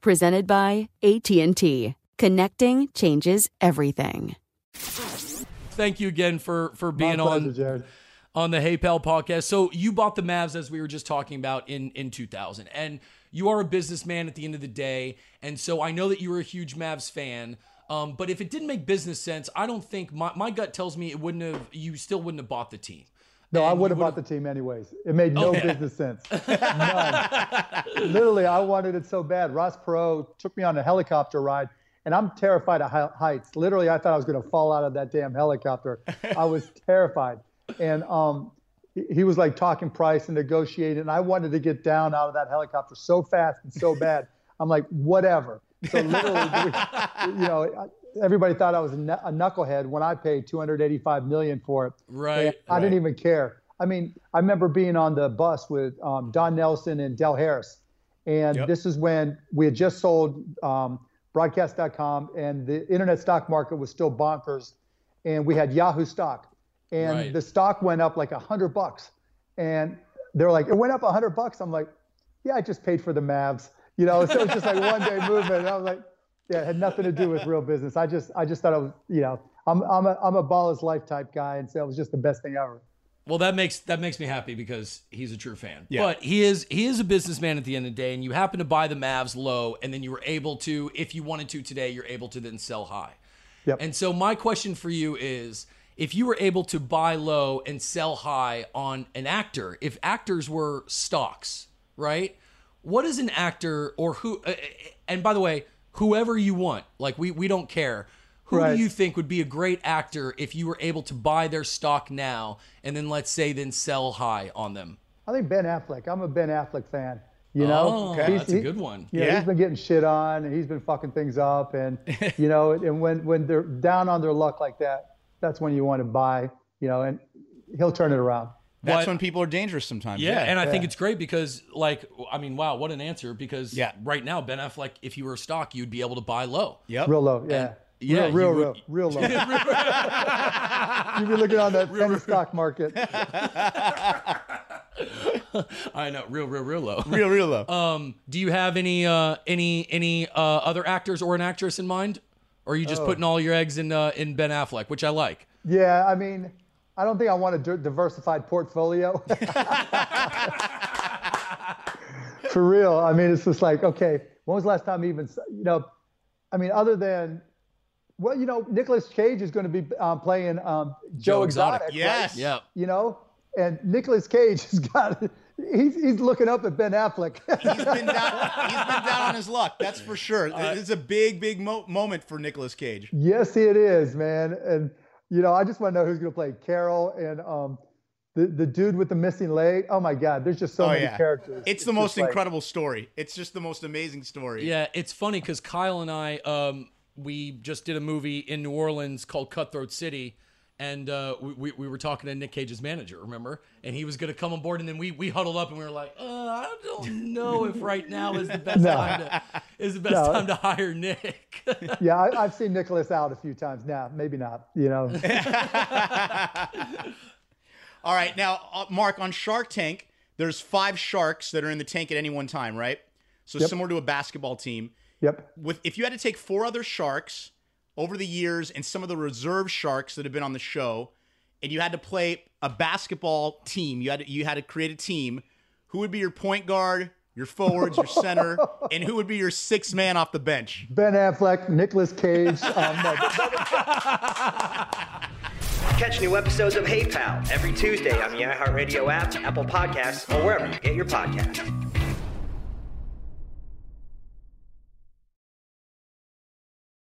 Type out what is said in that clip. Presented by AT&T. Connecting changes everything. Thank you again for being on the HeyPal podcast. So you bought the Mavs, as we were just talking about, in 2000. And you are a businessman at the end of the day. And so I know that you were a huge Mavs fan. But if it didn't make business sense, I don't think my gut tells me it wouldn't have. You still wouldn't have bought the team. No, I would have bought the team anyways. It made no business sense. None. Literally, I wanted it so bad. Ross Perot took me on a helicopter ride, and I'm terrified of heights. Literally, I thought I was going to fall out of that damn helicopter. I was terrified. And he was like talking price and negotiating, and I wanted to get down out of that helicopter so fast and so bad. I'm like, whatever. So literally, everybody thought I was a knucklehead when I paid $285 million for it. Right. I didn't even care. I mean, I remember being on the bus with Don Nelson and Del Harris. And this is when we had just sold Broadcast.com, and the internet stock market was still bonkers. And we had Yahoo stock. And the stock went up like $100. And they're like, it went up $100. I'm like, yeah, I just paid for the Mavs. So it's just like one day movement. And I was like, yeah, it had nothing to do with real business. I just thought I was, I'm a baller's life type guy, and so it was just the best thing ever. Well, that makes me happy because he's a true fan. Yeah. But he is a businessman at the end of the day, and you happen to buy the Mavs low, and then you were able to, if you wanted to today, you're able to then sell high. Yep. And so my question for you is, if you were able to buy low and sell high on an actor, if actors were stocks, right? What is an actor or who? And by the way, whoever you want, like we don't care. Who do you think would be a great actor if you were able to buy their stock now and then let's say sell high on them? I think Ben Affleck. I'm a Ben Affleck fan. That's a good one. He's been getting shit on and he's been fucking things up, and and when they're down on their luck like that, that's when you want to buy. And he'll turn it around. That's when people are dangerous sometimes. Yeah, and I think it's great because, wow, what an answer. Because right now, Ben Affleck, if you were a stock, you'd be able to buy low. Yep. Real low, yeah. Real low. You'd be looking on that penny stock market. I know, real low. Real low. Do you have any other actors or an actress in mind? Or are you just putting all your eggs in Ben Affleck, which I like? Yeah, I mean, I don't think I want a diversified portfolio. For real. I mean, it's just like, okay, when was the last time other than Well, you know, Nicolas Cage is going to be playing Joe Exotic. Yes. Right? Yep. You know, and Nicolas Cage has got – He's looking up at Ben Affleck. he's been down on his luck, that's for sure. It's a big moment for Nicolas Cage. Yes, it is, man. And, you know, I just want to know who's going to play Carol and the dude with the missing leg. Oh, my God. There's just so many characters. It's the most incredible story. It's just the most amazing story. Yeah, it's funny because Kyle and I, we just did a movie in New Orleans called Cutthroat City. And we were talking to Nick Cage's manager, remember? And he was going to come on board, and then we huddled up, and we were like, I don't know if right now is the best time to hire Nick. Yeah, I've seen Nicholas out a few times now. Maybe not, you know. All right, now, Mark, on Shark Tank, there's 5 sharks that are in the tank at any one time, right? So similar to a basketball team. Yep. If you had to take 4 other sharks over the years and some of the reserve sharks that have been on the show, and you had to play a basketball team, you had to create a team, who would be your point guard, your forwards, your center, and who would be your 6th man off the bench? Ben Affleck, Nicolas Cage. Catch new episodes of HeyPal every Tuesday on the iHeartRadio app, Apple Podcasts, or wherever you get your podcasts.